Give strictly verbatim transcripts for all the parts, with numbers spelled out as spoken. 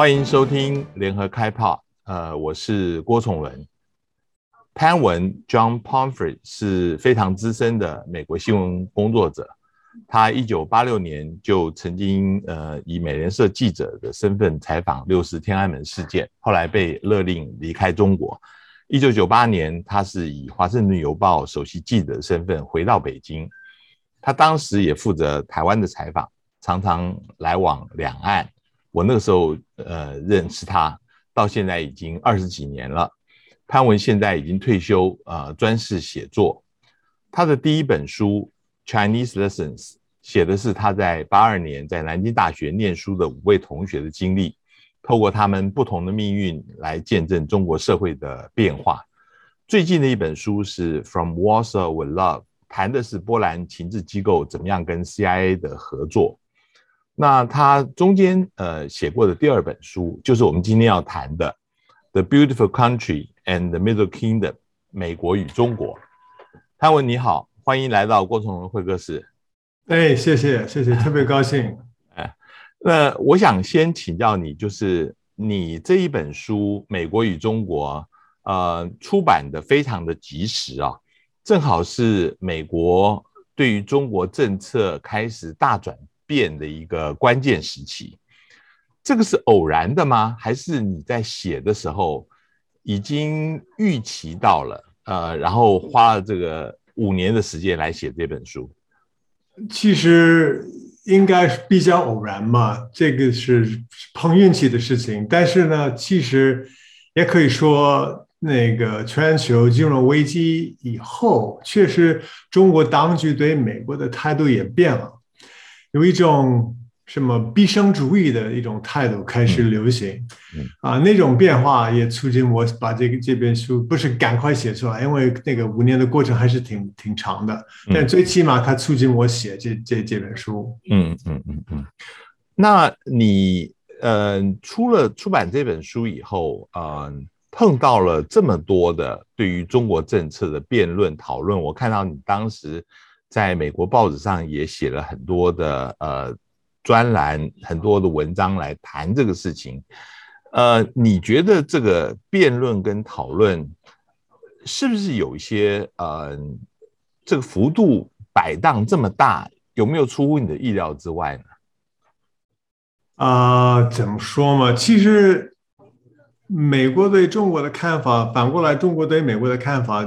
欢迎收听联合开炮，呃，我是郭崇文。潘文 John Pomfret 是非常资深的美国新闻工作者，他一九八六年就曾经呃以美联社记者的身份采访六四天安门事件，后来被勒令离开中国。一九九八年他是以华盛顿邮报首席记者的身份回到北京，他当时也负责台湾的采访，常常来往两岸。我那个时候呃认识他到现在已经二十几年了。潘文现在已经退休，呃专事写作。他的第一本书 Chinese Lessons 写的是他在八二年在南京大学念书的五位同学的经历，透过他们不同的命运来见证中国社会的变化。最近的一本书是 From Warsaw with Love， 谈的是波兰情治机构怎么样跟 C I A 的合作。那他中间呃写过的第二本书就是我们今天要谈的 The Beautiful Country and the Middle Kingdom， 美国与中国。潘文你好，欢迎来到郭崇文会客室。哎，谢谢谢谢，特别高兴。哎，那我想先请教你，就是你这一本书《美国与中国》呃出版的非常的及时啊，正好是美国对于中国政策开始大转变的一个关键时期，这个是偶然的吗？还是你在写的时候已经预期到了，呃，然后花了这个五年的时间来写这本书？其实应该是比较偶然嘛，这个是碰运气的事情。但是呢，其实也可以说，那个全球金融危机以后，确实中国当局对美国的态度也变了。有一种什么必胜主义的一种态度开始流行，啊，那种变化也促进我把这个这本书不是赶快写出来，因为那个五年的过程还是挺挺长的，但最起码它促进我写这这这本书。嗯嗯嗯嗯。那你呃，出了出版这本书以后，呃，碰到了这么多的对于中国政策的辩论讨论，我看到你当时在美国报纸上也写了很多的呃专栏，很多的文章来谈这个事情。呃，你觉得这个辩论跟讨论是不是有一些呃这个幅度摆荡这么大，有没有出乎你的意料之外呢？啊、呃，怎么说嘛？其实美国对中国的看法，反过来中国对美国的看法，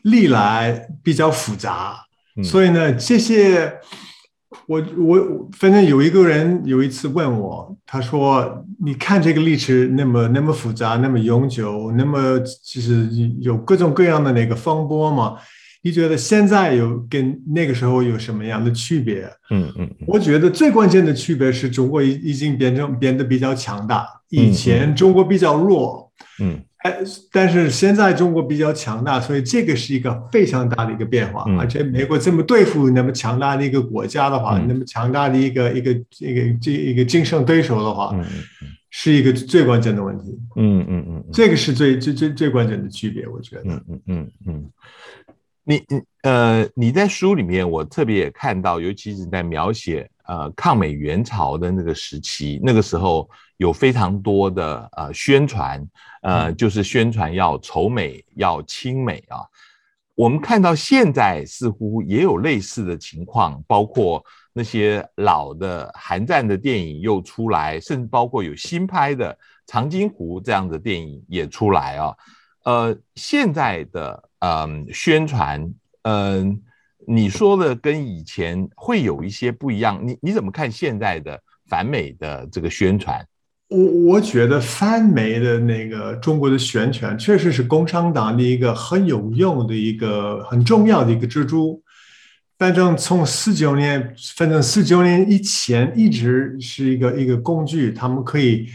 历来比较复杂。所以呢，这些我我反正有一个人有一次问我，他说：“你看这个历史那么那么复杂，那么永久，那么就是有各种各样的那个风波嘛？你觉得现在有跟那个时候有什么样的区别？”嗯嗯，我觉得最关键的区别是中国已经变成变得比较强大，以前中国比较弱。嗯。嗯但是现在中国比较强大，所以这个是一个非常大的一个变化，而且美国这么对付那么强大的一个国家的话，那么强大的一个一个一个一个竞争对手的话，是一个最关键的问题。嗯嗯嗯，这个是最最最最关键的区别，我觉得。嗯嗯嗯你呃你在书里面我特别也看到，尤其是在描写呃抗美援朝的那个时期，那个时候有非常多的呃宣传，呃就是宣传要仇美要亲美啊。我们看到现在似乎也有类似的情况，包括那些老的韩战的电影又出来，甚至包括有新拍的长津湖这样的电影也出来啊。呃现在的呃宣传嗯、呃、你说的跟以前会有一些不一样，你你怎么看现在的反美的这个宣传？我我觉得反美的那个中国的宣传确实是共产党的一个很有用的一个很重要的一个支柱。反正从四九年，反正四九年以前一直是一个一个工具，他们可以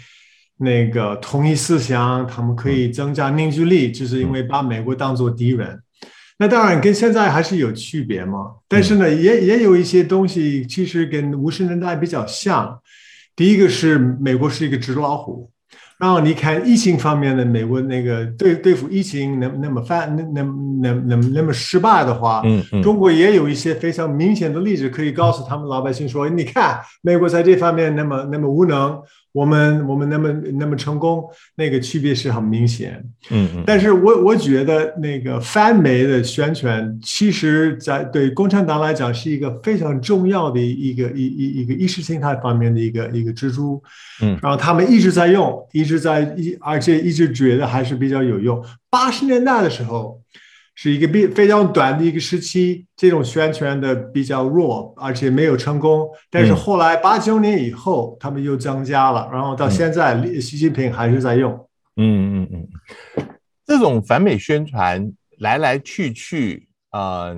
那个统一思想，他们可以增加凝聚力，就是因为把美国当作敌人。那当然跟现在还是有区别嘛，但是呢，也也有一些东西其实跟五十年代比较像。第一个是美国是一个纸老虎，然后你看疫情方面的美国那个对对付疫情那那么犯那那那那么失败的话，嗯嗯，中国也有一些非常明显的例子可以告诉他们老百姓说，你看美国在这方面那么那么无能，我们我们那么那么成功，那个区别是很明显。嗯嗯。但是我我觉得那个反美的宣传，其实在对共产党来讲是一个非常重要的一个一一一个意识形态方面的一个一个支柱。嗯。然后他们一直在用，一直在一，而且一直觉得还是比较有用。八十年代的时候，是一个比非常短的一个时期，这种宣传的比较弱，而且没有成功。但是后来八九年以后，他们又增加了，然后到现在，习近平还是在用。嗯嗯嗯，这种反美宣传来来去去，呃，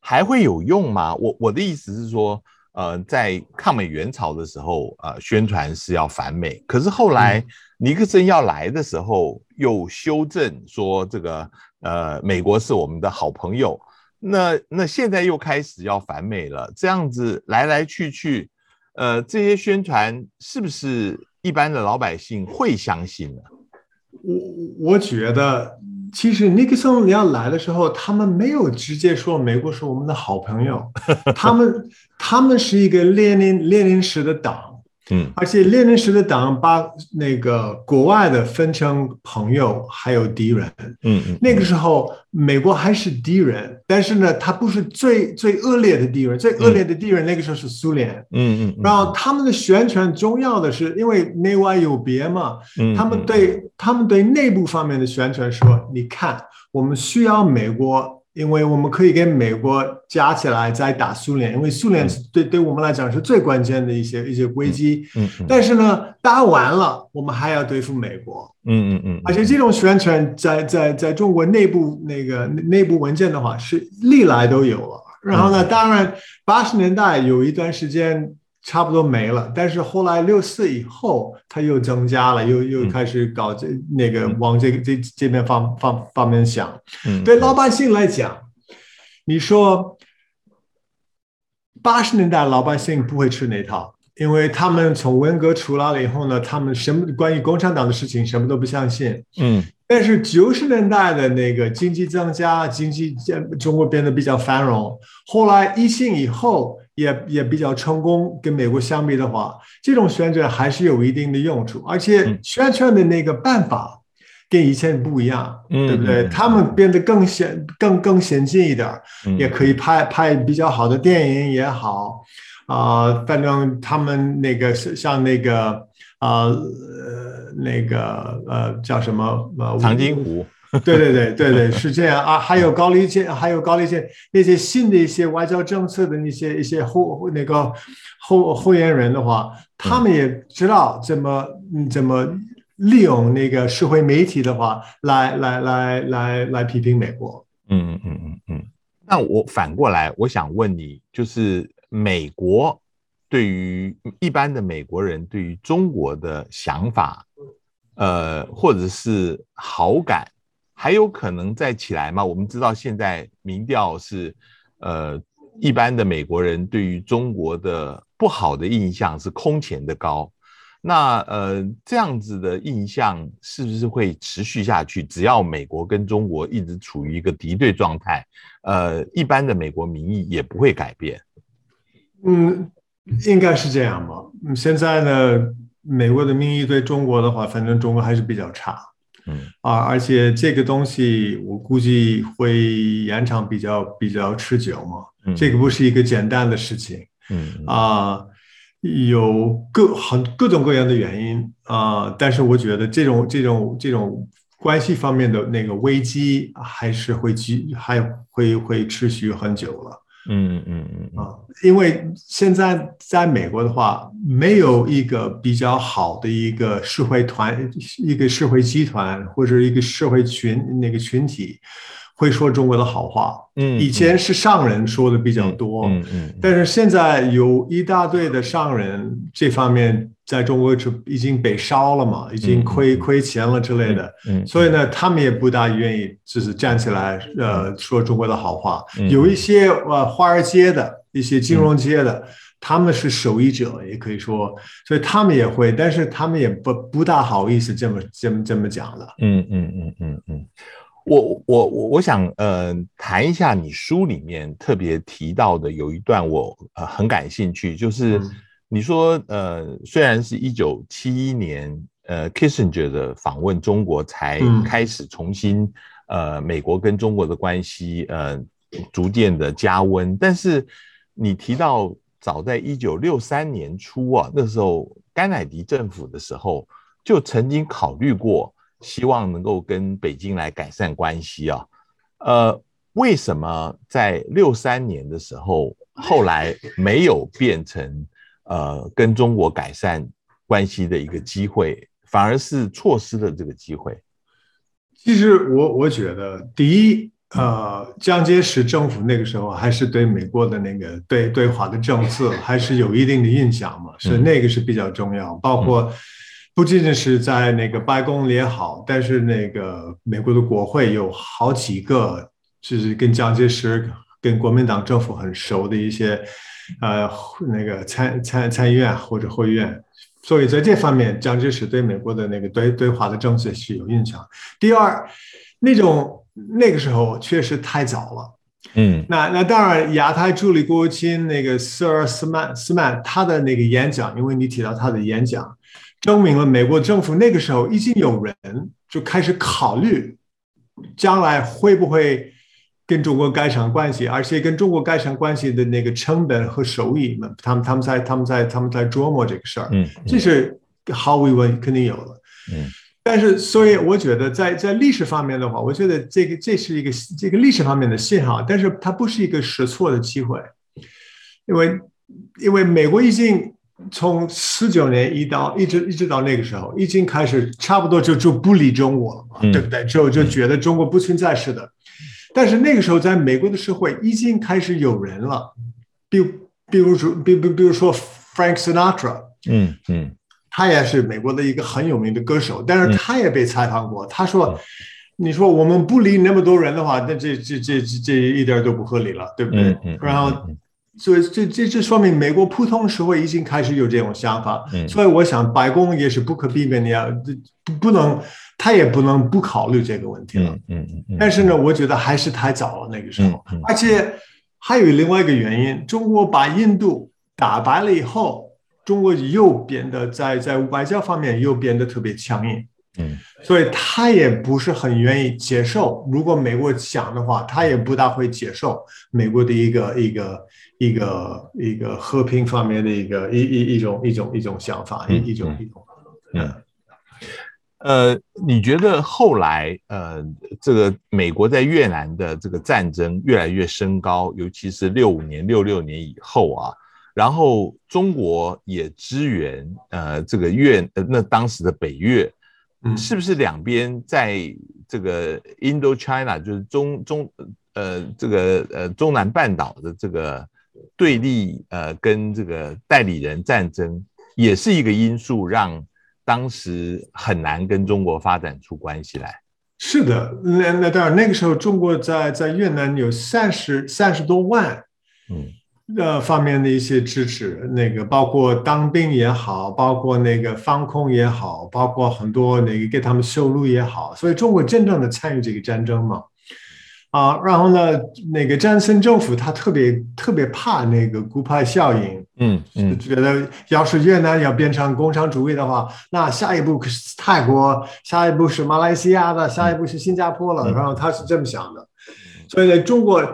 还会有用吗？我我的意思是说，呃，在抗美援朝的时候，呃，宣传是要反美，可是后来尼克森要来的时候，又修正说这个。呃，美国是我们的好朋友，那那现在又开始要反美了，这样子来来去去，呃，这些宣传是不是一般的老百姓会相信呢？我我觉得，其实尼克松要来的时候，他们没有直接说美国是我们的好朋友，他们他们是一个列宁列宁式的党。嗯，而且列宁时的党把那个国外的分成朋友还有敌人。嗯， 嗯，那个时候美国还是敌人，但是呢，他不是最最恶劣的敌人，最恶劣的敌人那个时候是苏联。嗯， 嗯， 嗯，然后他们的宣传重要的是，因为内外有别嘛，他们对他们对内部方面的宣传说，你看，我们需要美国。因为我们可以跟美国加起来再打苏联，因为苏联对对我们来讲是最关键的一些一些危机。嗯，但是呢，打完了我们还要对付美国。嗯嗯嗯。而且这种宣传在在在中国内部那个内部文件的话是历来都有了。然后呢，当然八十年代有一段时间差不多没了，但是后来六四以后它又增加了，又又开始搞这那个往这个这这边方方方面想。对老百姓来讲，你说八十年代老百姓不会吃那套，因为他们从文革出来了以后呢，他们什么关于共产党的事情什么都不相信。嗯。但是九十年代的那个经济增加，经济中国变得比较繁荣，后来疫情以后。也也比较成功，跟美国相比的话，这种宣传还是有一定的用处，而且宣传的那个办法跟以前不一样，嗯、对不对？他们变得更先更更先进一点，嗯、也可以拍拍比较好的电影也好，啊、呃，反正他们那个像那个啊、呃、那个呃叫什么呃长津湖。对对对对对，是这样啊！还有高丽健，还有高丽健那些新的一些外交政策的那些一些后那个后后援人的话，他们也知道怎么怎么利用那个社会媒体的话，来来来来来批评美国。嗯嗯嗯嗯。那我反过来，我想问你，就是美国对于一般的美国人对于中国的想法，呃，或者是好感。还有可能再起来吗？我们知道现在民调是，呃，一般的美国人对于中国的不好的印象是空前的高。那呃，这样子的印象是不是会持续下去？只要美国跟中国一直处于一个敌对状态，呃，一般的美国民意也不会改变。嗯，应该是这样吧。现在呢，美国的民意对中国的话，反正中国还是比较差。啊，而且这个东西我估计会延长比较比较持久嘛，嗯、这个不是一个简单的事情，嗯啊、呃，有各很各种各样的原因啊、呃，但是我觉得这种这种这种关系方面的那个危机还是会继还会会持续很久了，嗯嗯嗯啊，因为现在在美国的话，没有一个比较好的一个社会团、一个社会集团或者一个社会群那个群体会说中国的好话。嗯，以前是商人说的比较多，嗯嗯，但是现在有一大堆的商人这方面在中国就已经被烧了嘛，已经亏亏钱了之类的，嗯，所以呢，他们也不大愿意就是站起来，呃，说中国的好话。有一些呃华尔街的一些金融街的，他们是受益者，也可以说，所以他们也会，但是他们也不不大好意思这么这么这么讲了。嗯嗯嗯嗯嗯。我我我我想呃谈一下你书里面特别提到的有一段我呃很感兴趣，就是你说呃，虽然是一九七一年呃 Kissinger 的访问中国才开始重新呃美国跟中国的关系呃逐渐的加温，但是你提到早在一九六三年初啊，那时候甘乃迪政府的时候就曾经考虑过希望能够跟北京来改善关系啊，呃为什么在六三年的时候后来没有变成呃跟中国改善关系的一个机会，反而是错失了这个机会？其实我我觉得第一呃，蒋介石政府那个时候还是对美国的那个对对华的政策还是有一定的印象嘛，所以那个是比较重要，包括不仅仅是在那个白宫里也好，但是那个美国的国会有好几个就是跟蒋介石跟国民党政府很熟的一些呃那个参参参议院或者会议院，所以在这方面蒋介石对美国的那个对对华的政策是有印象。第二，那种那个时候确实太早了，嗯，那那当然，亚太助理国务卿那个瑟尔斯曼斯曼他的那个演讲，因为你提到他的演讲，证明了美国政府那个时候已经有人就开始考虑将来会不会跟中国改善关系，而且跟中国改善关系的那个成本和收益，他们他们在他们在他们在琢磨这个事儿，嗯，这是毫无疑问肯定有了，嗯。但是，所以我觉得在，在在历史方面的话，我觉得这个这是一个这个历史方面的信号，但是它不是一个试错的机会，因为因为美国已经从四九年一到一直一直到那个时候，已经开始差不多就就不理中国了嘛，对不对？就就觉得中国不存在似的。但是那个时候，在美国的社会已经开始有人了，比比如说比比比如说 Frank Sinatra， 嗯嗯。他也是美国的一个很有名的歌手，但是他也被采访过。嗯、他说：“你说我们不理那么多人的话，那这这这这这一点都不合理了，对不对？”嗯嗯、然后，所以这这这说明美国普通社会已经开始有这种想法。嗯、所以我想，白宫也是不可避免的呀，不能他也不能不考虑这个问题了。嗯嗯嗯、但是呢，我觉得还是太早了那个时候，嗯嗯、而且还有另外一个原因，中国把印度打败了以后。中国又变得在在外交方面又变得特别强硬，嗯，所以他也不是很愿意接受。如果美国想的话，他也不大会接受美国的一个一个一个一个和平方面的一个一一一种一种一种想法，一种一种。嗯，呃，你觉得后来呃，这个美国在越南的这个战争越来越升高，尤其是六五年、六六年以后啊。然后中国也支援呃这个越呃那当时的北越，是不是两边在这个 Indo-China 就是中中呃这个呃中南半岛的这个对立呃跟这个代理人战争也是一个因素，让当时很难跟中国发展出关系来？是的，那那当然那个时候中国在在越南有三十三十多万，嗯。呃，方面的一些支持，那个包括当兵也好，包括那个防空也好，包括很多那个给他们修路也好，所以中国真正的参与这个战争嘛，啊，然后呢，那个詹森政府他特别特别怕那个顾派效应，嗯嗯，觉得要是越南要变成共产主义的话，那下一步是泰国，下一步是马来西亚的，下一步是新加坡了，然后他是这么想的，所以呢，中国。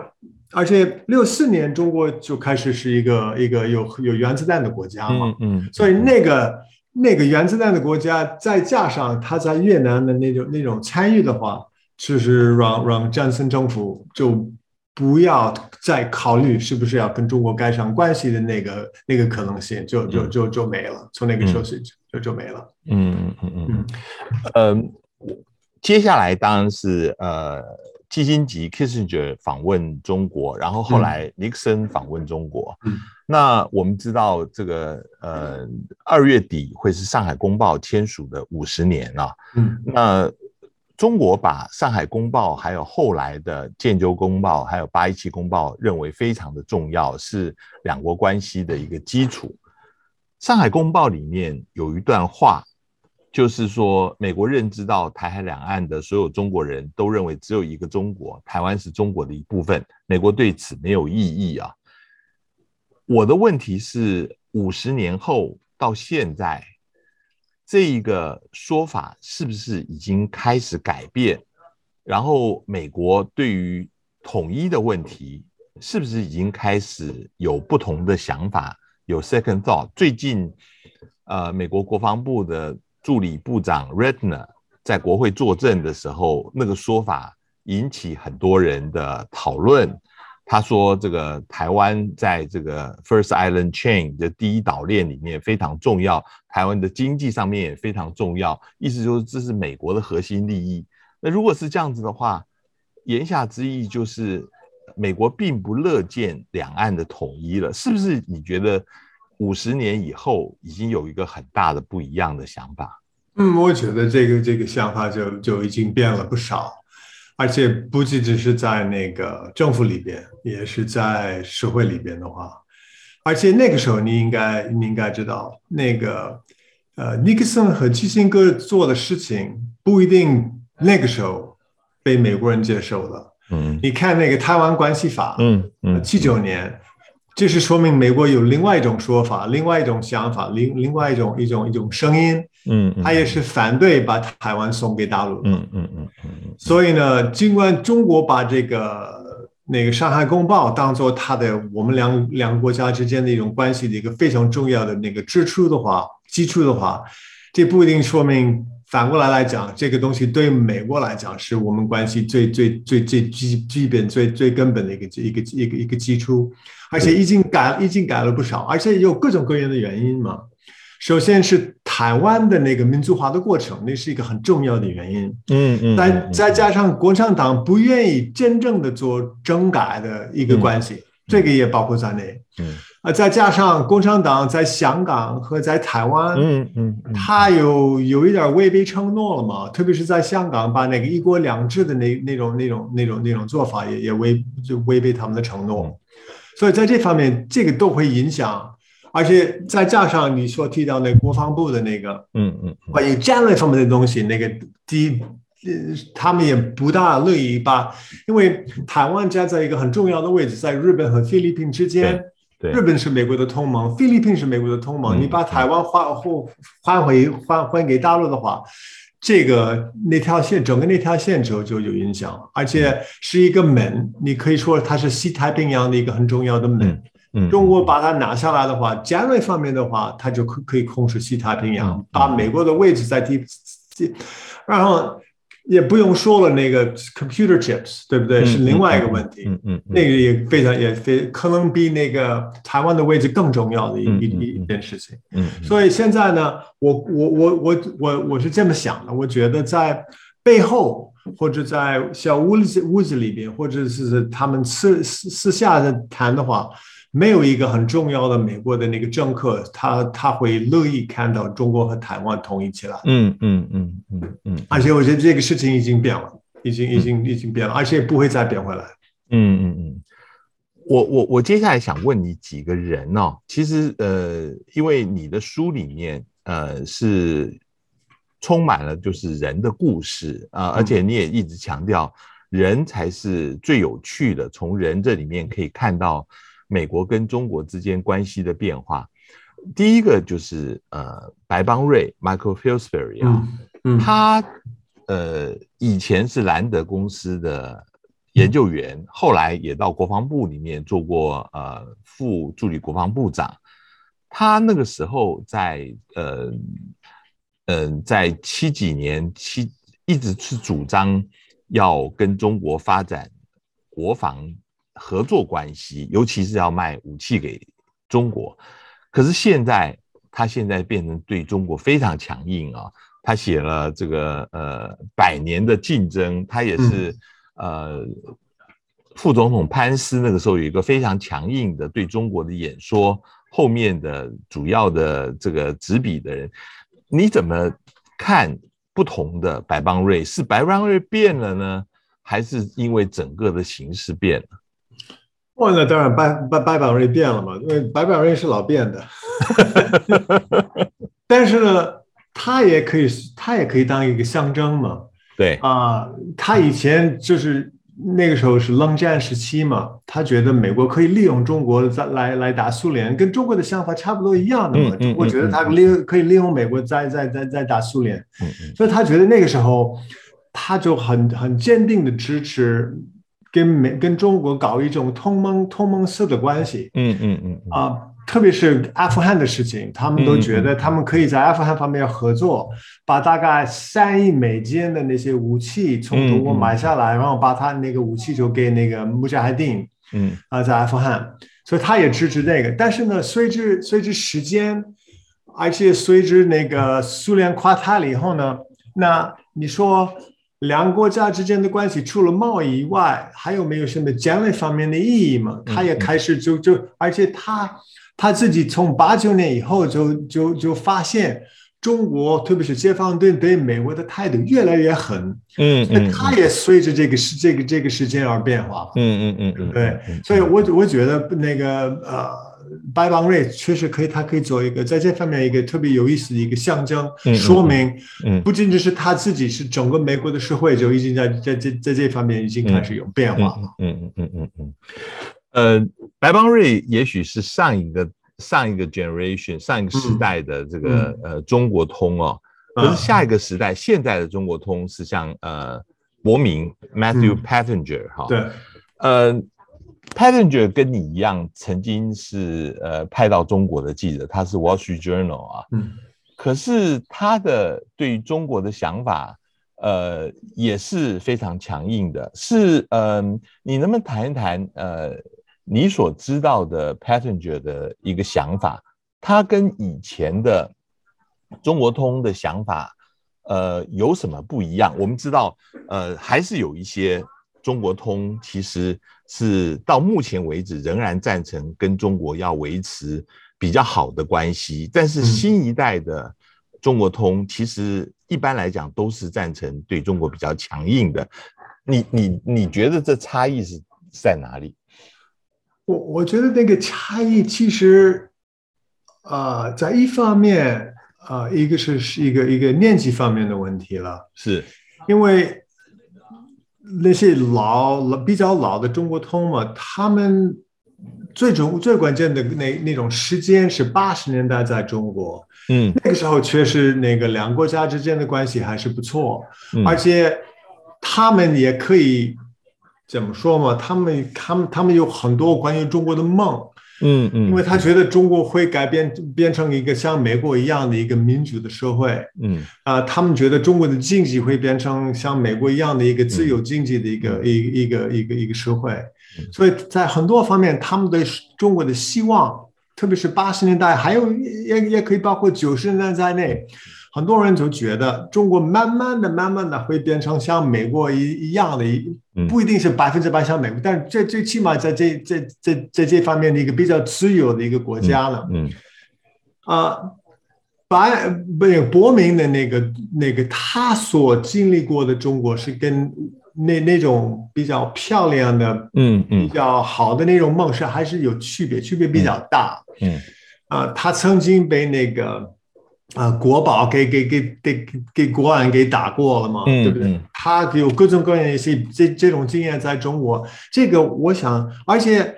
而且六四年中国就开始是一个一个有有原子弹的国家嘛，嗯，嗯所以那个那个原子弹的国家，再加上他在越南的那种那种参与的话，其实让让詹森政府就不要再考虑是不是要跟中国改善关系的那个那个可能性，就就就就没了，从那个时候就、嗯、就就没了。嗯嗯嗯嗯，嗯呃，接下来当然是呃。基辛格 Kissinger 访问中国，然后后来尼克森访问中国、嗯、那我们知道这个呃二月底会是上海公报签署的五十年啊、嗯、那中国把上海公报还有后来的建交公报还有八一七公报认为非常的重要，是两国关系的一个基础。上海公报里面有一段话，就是说美国认知到台海两岸的所有中国人都认为只有一个中国，台湾是中国的一部分，美国对此没有异议啊。我的问题是，五十年后到现在，这一个说法是不是已经开始改变？然后美国对于统一的问题是不是已经开始有不同的想法，有 second thought？ 最近呃，美国国防部的助理部长 Ratner 在国会作证的时候，那个说法引起很多人的讨论。他说这个台湾在这个 First Island Chain 的第一岛链里面非常重要，台湾的经济上面也非常重要，意思就是这是美国的核心利益。那如果是这样子的话，言下之意就是美国并不乐见两岸的统一了，是不是？你觉得五十年以后已经有一个很大的不一样的想法？嗯，我觉得这个这个想法就就已经变了不少，而且不仅只是在那个政府里边，也是在社会里边的话，而且那个时候你应该你应该知道，那个呃尼克森和基辛格做的事情不一定那个时候被美国人接受了。嗯，你看那个台湾关系法，嗯嗯，七九年。这是说明美国有另外一种说法，另外一种想法，另另外一种一种一种声音，嗯，他也是反对把台湾送给大陆，嗯嗯嗯嗯。所以呢，尽管中国把这个那个上海公报当作他的我们两两个国家之间的一种关系的一个非常重要的那个支出的话，基础的话，这不一定说明反过来来讲，这个东西对美国来讲是我们关系最最最最基基本最最根本的一个一个一个一个基础，而且已经改已经改了不少，而且有各种各样的原因嘛。首先是台湾的那个民族化的过程，那是一个很重要的原因。嗯嗯。再再加上国民党不愿意真正的做整改的一个关系，嗯、这个也包括在内。嗯。再加上共产党在香港和在台湾，嗯嗯，他有有一点违背承诺了嘛，特别是在香港把那个一国两制的那那种那种那种那种做法也也违就违背他们的承诺，所以在这方面这个都会影响，而且再加上你说提到那国防部的那个，嗯嗯，关于战略方面的东西，那个第一。他们也不大乐意吧，因为台湾站在一个很重要的位置，在日本和菲律宾之间。日本是美国的同盟，菲律宾是美国的同盟。嗯、你把台湾换或换回换换给大陆的话，这个那条线，整个那条线之后就有影响，而且是一个门，你可以说它是西太平洋的一个很重要的门。嗯、中国把它拿下来的话，战略方面的话，它就可以控制西太平洋，嗯、把美国的位置在地，然后。也不用说了，那个 computer chips 对不对、嗯、是另外一个问题、嗯嗯嗯、那个也非常也非可能比那个台湾的位置更重要的一、嗯、一, 一件事情、嗯嗯、所以现在呢我我我我我我是这么想的，我觉得在背后或者在小屋子屋子里边，或者是他们私私下的谈的话，没有一个很重要的美国的那个政客，他他会乐意看到中国和台湾统一起来。嗯嗯嗯嗯嗯。而且我觉得这个事情已经变了，已经已经已经变了，而且不会再变回来。嗯嗯嗯。我我我接下来想问你几个人哦，其实呃，因为你的书里面呃是充满了就是人的故事啊、呃，而且你也一直强调人才是最有趣的，从人这里面可以看到。美国跟中国之间关系的变化，第一个就是呃，白邦瑞 Michael Pillsbury 啊，嗯嗯、他呃以前是兰德公司的研究员，后来也到国防部里面做过呃副助理国防部长。他那个时候在呃嗯、呃，在七几年七一直是主张要跟中国发展国防。合作关系，尤其是要卖武器给中国。可是现在，他现在变成对中国非常强硬啊！他写了这个呃百年的竞争，他也是呃副总统潘斯那个时候有一个非常强硬的对中国的演说，后面的主要的这个执笔的人，你怎么看不同的白邦瑞？是白邦瑞变了呢，还是因为整个的形势变了？哦，那当然白白白邦瑞变了嘛，因为白邦瑞是老变的，但是呢，他也可以，他也可以当一个象征嘛。对啊、呃，他以前就是那个时候是冷战时期嘛，他觉得美国可以利用中国来来打苏联，跟中国的想法差不多一样的嘛。中国觉得他利用可以利用美国在在在在打苏联，所以他觉得那个时候他就很很坚定的支持跟美跟中国搞一种同盟同盟式的关系。嗯嗯嗯啊。特别是阿富汗的事情，他们都觉得他们可以在阿富汗方面合作，嗯、把大概三亿美金的那些武器从中国买下来，嗯、然后把他那个武器就给那个穆加海丁，嗯啊、呃，在阿富汗，所以他也支持这个。但是呢，随着随着时间，而且随着那个苏联垮台了以后呢，那你说两国家之间的关系除了贸易以外，还有没有什么战略方面的意义嘛？他也开始就就，而且他。他自己从八九年以后就就就发现中国特别是解放军对美国的态度越来越狠，嗯嗯，他也随着这个时这个这个时间而变化，嗯嗯嗯，对，所以我我觉得那个呃白邦瑞确实可以，他可以做一个在这方面一个特别有意思的一个象征，说明不仅仅是他自己，是整个美国的社会就已经在在在在这方面已经开始有变化了，嗯嗯嗯嗯嗯。呃，白邦瑞也许是上一个上一个 generation 上一个时代的这个、嗯、呃中国通哦，可是下一个时代、嗯、现在的中国通是像呃伯明 Matthew Pottinger 哈、嗯哦，对，呃 Pottinger 跟你一样曾经是呃派到中国的记者，他是 Wall Street Journal 啊，嗯，可是他的对于中国的想法。呃，也是非常强硬的。是，嗯、呃，你能不能谈一谈，呃，你所知道的 Pottinger 的一个想法？他跟以前的中国通的想法，呃，有什么不一样？我们知道，呃，还是有一些中国通其实是到目前为止仍然赞成跟中国要维持比较好的关系，但是新一代的、嗯。中国通其实一般来讲都是赞成对中国比较强硬的，你你你觉得这差异是在哪里？我我觉得那个差异其实，呃，在一方面，呃，一个是是一个一个年纪方面的问题了，是因为那些老比较老的中国通嘛，他们。最重最关键的那那种时间是八十年代在中国，嗯，那个时候确实那个两国家之间的关系还是不错，嗯、而且他们也可以怎么说嘛？他们他们他们有很多关于中国的梦，嗯嗯，因为他觉得中国会改变变成一个像美国一样的一个民主的社会，嗯啊、呃，他们觉得中国的经济会变成像美国一样的一个自由经济的一个、嗯、一个一个一个一个社会。所以在很多方面他们对中国的希望，特别是八十年代还有 也, 也可以包括九十年代在内，很多人就觉得中国慢慢的慢慢的会变成像美国一样的，不一定是百分之百像美国，但是 最, 最起码在 这, 这, 这, 这, 这方面的一个比较自由的一个国家了。嗯嗯呃白伯明的那个那个他所经历过的中国是跟那那种比较漂亮的，嗯嗯，比较好的那种梦是还是有区别，区别比较大，嗯，啊、嗯呃，他曾经被那个啊、呃、国宝给给给给给国安给打过了嘛，嗯、对不对？他有各种各样一些这这种经验在中国，这个我想，而且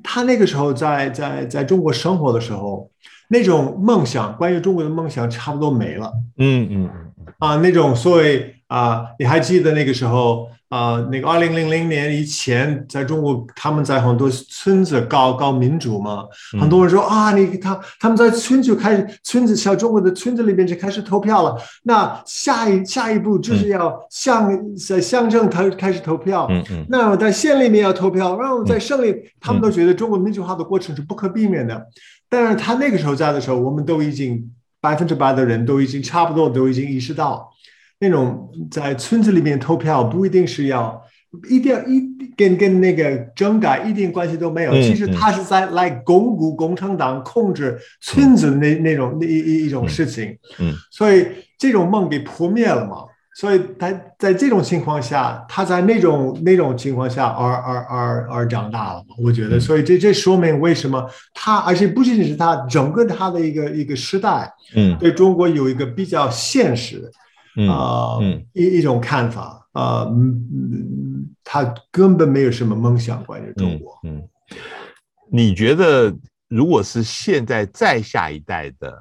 他那个时候在在在中国生活的时候，那种梦想，关于中国的梦想差不多没了，嗯嗯，啊、呃，那种所谓。啊、呃，你还记得那个时候啊、呃，那个二零零零年以前，在中国，他们在很多村子搞搞民主嘛，很多人说啊，你他他们在村就开始，村子小中国的村子里面就开始投票了。那下一下一步就是要向在乡镇开开始投票，嗯嗯，那我在县里面要投票，然后在省里，他们都觉得中国民主化的过程是不可避免的。但是他那个时候在的时候，我们都已经百分之百的人都已经差不多都已经意识到。那种在村子里面投票不一定是要一定一跟跟那个政改一定关系都没有，其实他是在来巩固共产党控制村子那那种那一一种事情，嗯，所以这种梦给破灭了嘛，所以他在这种情况下，他在那种那种情况下而而而而长大了嘛，我觉得，所以这这说明为什么他，而且不仅仅是他，整个他的一个一个时代，嗯，对中国有一个比较现实。啊、嗯呃嗯，一一种看法啊、呃，他根本没有什么梦想关于中国。嗯，嗯，你觉得如果是现在再下一代的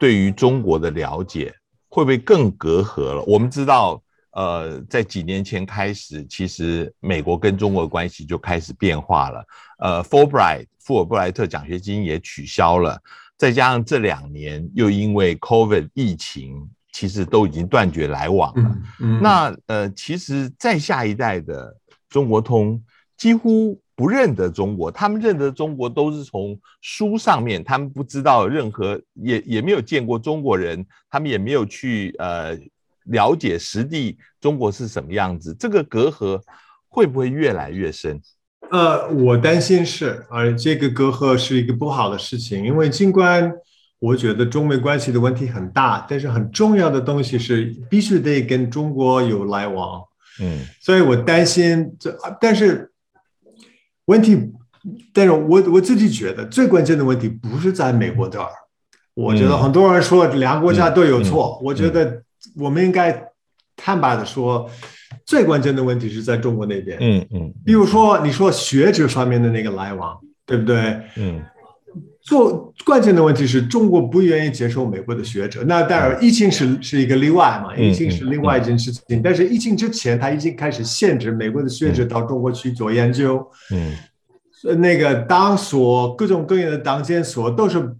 对于中国的了解会不会更隔阂了？我们知道呃，在几年前开始，其实美国跟中国的关系就开始变化了。呃 Fulbright 富尔布莱特奖学金也取消了，再加上这两年又因为 COVID 疫情，其实都已经断绝来往了。嗯嗯、那呃，其实再下一代的中国通几乎不认得中国，他们认得中国都是从书上面，他们不知道任何，也也没有见过中国人，他们也没有去呃。了解实地中国是什么样子，这个隔阂会不会越来越深？呃，我担心是，而这个隔阂是一个不好的事情，因为尽管我觉得中美关系的问题很大，但是很重要的东西是必须得跟中国有来往。嗯，所以我担心这，但是问题，但是我我自己觉得最关键的问题不是在美国这儿，我觉得很多人说两个国家都有错，嗯嗯嗯、我觉得。我们应该坦白的说，最关键的问题是在中国那边。嗯嗯，比如说你说学者上面的那个来往，对不对？嗯，做关键的问题是中国不愿意接受美国的学者。那当然，疫情是是一个例外嘛，疫情是另外一件事情。但是疫情之前，他已经开始限制美国的学者到中国去做研究。嗯，那个党所各种各样的党监所都是。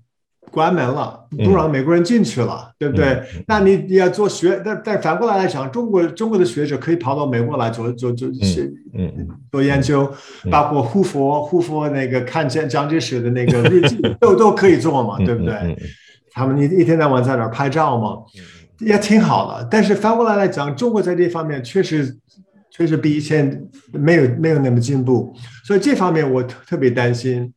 关门了，不让美国人进去了，嗯、对不对？嗯、那你要做学，但但反过来来讲，中国中国的学者可以跑到美国来做做做学，嗯，做研究，嗯、包括胡佛胡佛那个看见蒋介石的那个日记都都可以做嘛，对不对？嗯嗯、他们一一天到晚在那儿拍照嘛，也挺好的。但是反过来来讲，中国在这方面确实确实比以前没有没有那么进步，所以这方面我特别担心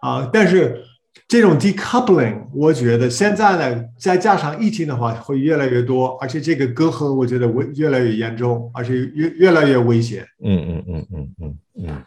啊、呃。但是。这种 decoupling 我觉得现在呢再加上疫情的话会越来越多，而且这个隔阂我觉得越来越严重，而且 越, 越来越危险。嗯嗯嗯嗯嗯。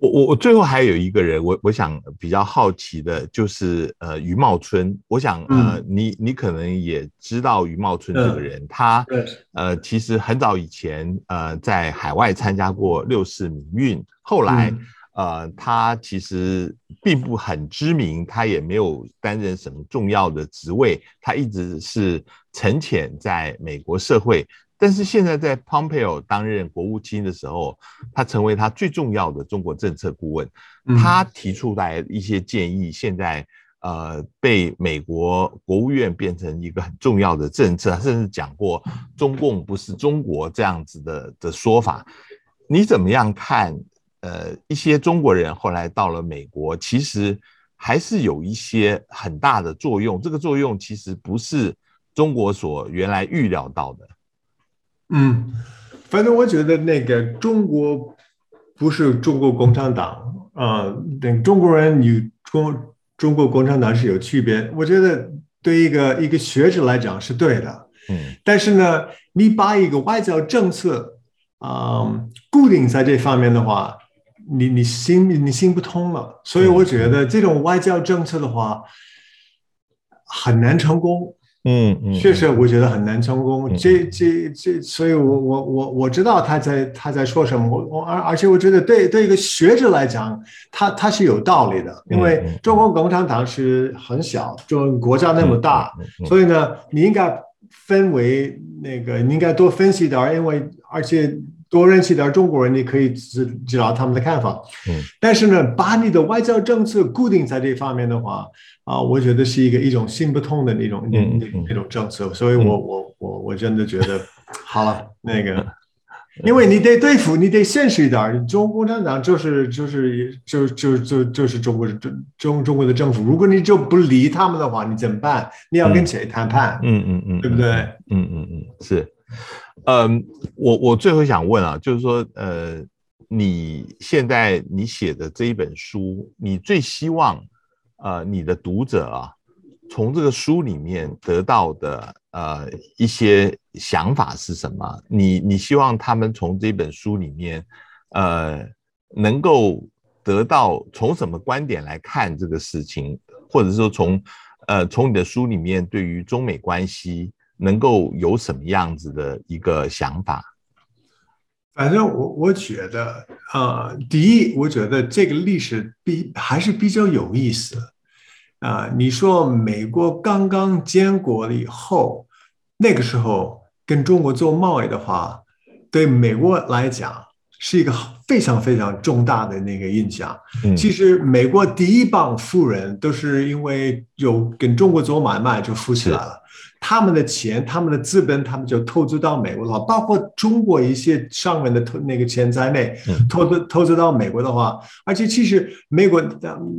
我我最后还有一个人 我, 我想比较好奇的就是呃余茂春。我想呃、嗯、你你可能也知道余茂春这个人、嗯、他呃其实很早以前呃在海外参加过六四民运，后来、嗯呃，他其实并不很知名，他也没有担任什么重要的职位，他一直是沉潜在美国社会。但是现在在 Pompeo 担任国务卿的时候，他成为他最重要的中国政策顾问。他提出来一些建议，现在呃被美国国务院变成一个很重要的政策，甚至讲过中共不是中国这样子的的说法。你怎么样看？呃，一些中国人后来到了美国，其实还是有一些很大的作用。这个作用其实不是中国所原来预料到的。嗯，反正我觉得那个中国不是中国共产党啊、呃，等中国人与中中国共产党是有区别。我觉得对一个一个学者来讲是对的，嗯，但是呢，你把一个外交政策啊、呃、固定在这方面的话。你你心你心不通了，所以我觉得这种外交政策的话很难成功。嗯嗯，确实我觉得很难成功。嗯、这这这，所以我我我我知道他在他在说什么。我而而且我觉得对对一个学者来讲，他他是有道理的，因为中国共产党是很小，中国家那么大，所以呢，你应该分为那个，你应该多分析一点，因为而且。多认识点中国人，你可以知知道他们的看法。嗯，但是呢，把你的外交政策固定在这方面的话，啊、呃，我觉得是一个一种行不通的那种那、嗯、那种政策。所以我、嗯、我我我真的觉得，好了，那个，因为你得对付，你得现实一点。中国共产党就是就是就就就就是中国中中国的政府，如果你就不理他们的话，你怎么办？你要跟谁谈判？嗯嗯嗯，对不对？嗯嗯嗯，是。嗯，我我最后想问啊，就是说，呃，你现在你写的这一本书，你最希望，呃，你的读者啊，从这个书里面得到的呃一些想法是什么？你你希望他们从这本书里面，呃，能够得到从什么观点来看这个事情，或者说从呃从你的书里面对于中美关系。能够有什么样子的一个想法？反正我我觉得，呃，第一，我觉得这个历史比还是比较有意思。啊、呃，你说美国刚刚建国了以后，那个时候跟中国做贸易的话，对美国来讲是一个非常非常重大的那个印象。嗯、其实美国第一帮富人都是因为有跟中国做买卖就富起来了。他们的钱、他们的资本，他们就投资到美国的话，包括中国一些商人的投那个钱在内，投资投资到美国的话，而且其实美国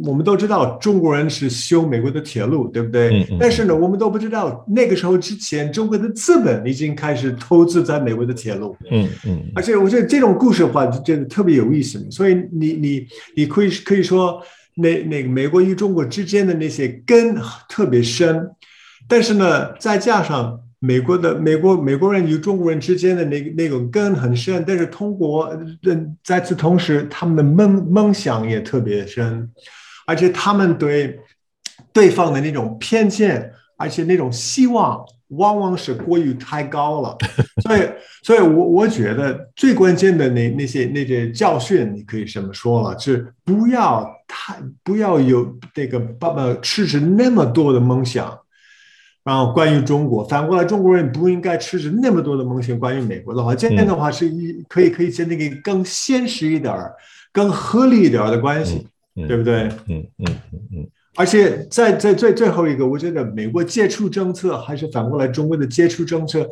我们都知道，中国人是修美国的铁路，对不对？嗯嗯。但是呢，我们都不知道那个时候之前，中国的资本已经开始投资在美国的铁路。嗯嗯。而且我觉得这种故事的话，觉得特别有意思。所以你你你可以可以说，那那个美国与中国之间的那些根特别深。但是呢，再加上美国的美国美国人与中国人之间的那个那种根很深，但是通过在此同时，他们的梦梦想也特别深，而且他们对对方的那种偏见，而且那种希望往往是过于太高了，所以所以我我觉得最关键的那那些那些教训，你可以这么说了，是不要太不要有这个爸爸支持那么多的梦想。然后关于中国，反过来中国人不应该持着那么多的梦想。关于美国的话，这样的话是一可以可以建立一个更现实一点、更合理一点的关系，嗯嗯、对不对？嗯嗯嗯嗯。而且在在最最后一个，我觉得美国接触政策还是反过来中国的接触政策，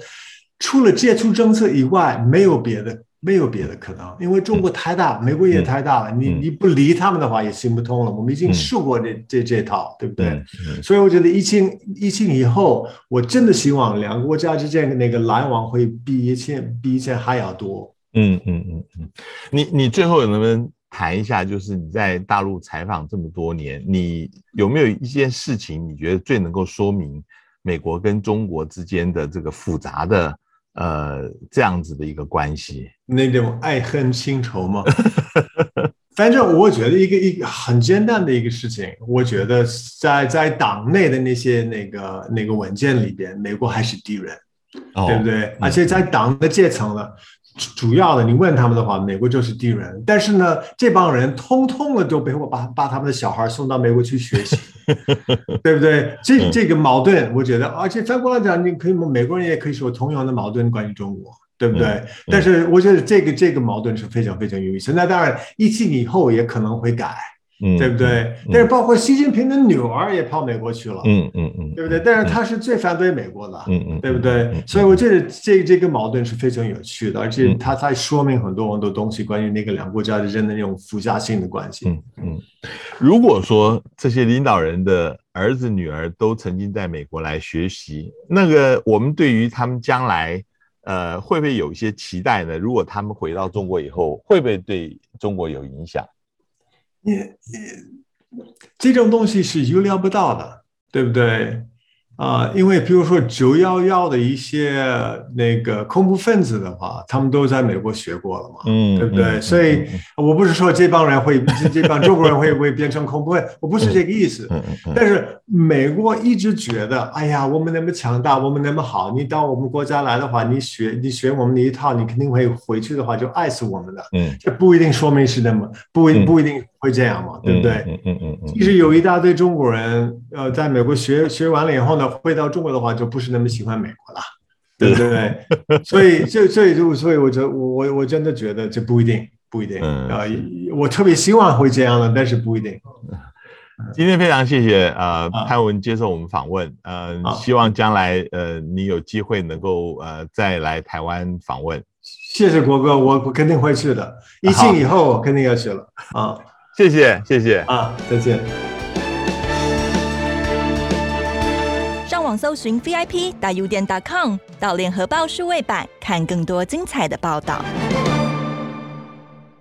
除了接触政策以外，没有别的。没有别的可能，因为中国太大，美国也太大了，你你不理他们的话也行不通了。我们已经试过这这这套，对不对？所以我觉得疫情疫情以后，我真的希望两个国家之间的那个来往会比以前比以前还要多。嗯嗯嗯嗯，你你最后能不能谈一下，就是你在大陆采访这么多年，你有没有一件事情你觉得最能够说明美国跟中国之间的这个复杂的？呃，这样子的一个关系，那种爱恨情仇嘛。反正我觉得一个一个很简单的一个事情，我觉得在在党内的那些那个那个文件里边，美国还是敌人，哦、对不对、嗯？而且在党的阶层呢，主要的你问他们的话，美国就是敌人。但是呢，这帮人通通的都被我把把他们的小孩送到美国去学习。对不对？这这个矛盾，我觉得，而且反过来讲，你可以，美国人也可以说同样的矛盾关于中国，对不对？嗯嗯、但是我觉得这个这个矛盾是非常非常有意思。那当然，疫情以后也可能会改，嗯、对不对、嗯嗯？但是包括习近平的女儿也跑美国去了，嗯嗯嗯，对不对？但是他是最反对美国的，嗯嗯，对不对？所以我觉得这这个矛盾是非常有趣的，而且它在说明很多很多东西，关于那个两国家之间的那种附加性的关系，嗯嗯。如果说这些领导人的儿子女儿都曾经在美国来学习，那个我们对于他们将来呃会不会有一些期待呢？如果他们回到中国以后，会不会对中国有影响？这种东西是预料不到的，对不对？啊、呃，因为比如说九一一的一些那个恐怖分子的话，他们都在美国学过了嘛，嗯、对不对、嗯嗯？所以我不是说这帮人会，这帮中国人会不会变成恐怖分子，我不是这个意思、嗯嗯嗯。但是美国一直觉得，哎呀，我们那么强大，我们那么好，你到我们国家来的话，你学你学我们的一套，你肯定会回去的话就爱死我们的。嗯，这不一定说明是那么，不一不一定会这样嘛，对不对？嗯嗯嗯嗯。其实有一大堆中国人，呃，在美国学学完了以后呢。回到中国的话，就不是那么喜欢美国了，对不对？所以，这、所以就、所以，我觉得我我真的觉得这不一定，不一定啊、呃！我特别希望会这样的，但是不一定。今天非常谢谢呃潘文接受我们访问，呃，希望将来呃你有机会能够呃再来台湾访问。谢谢国哥，我肯定会去的。疫情以后我肯定要去了啊！谢谢，谢谢啊，再见。搜寻 V I P 大 U 店 .com 到联合报数位版，看更多精彩的报道。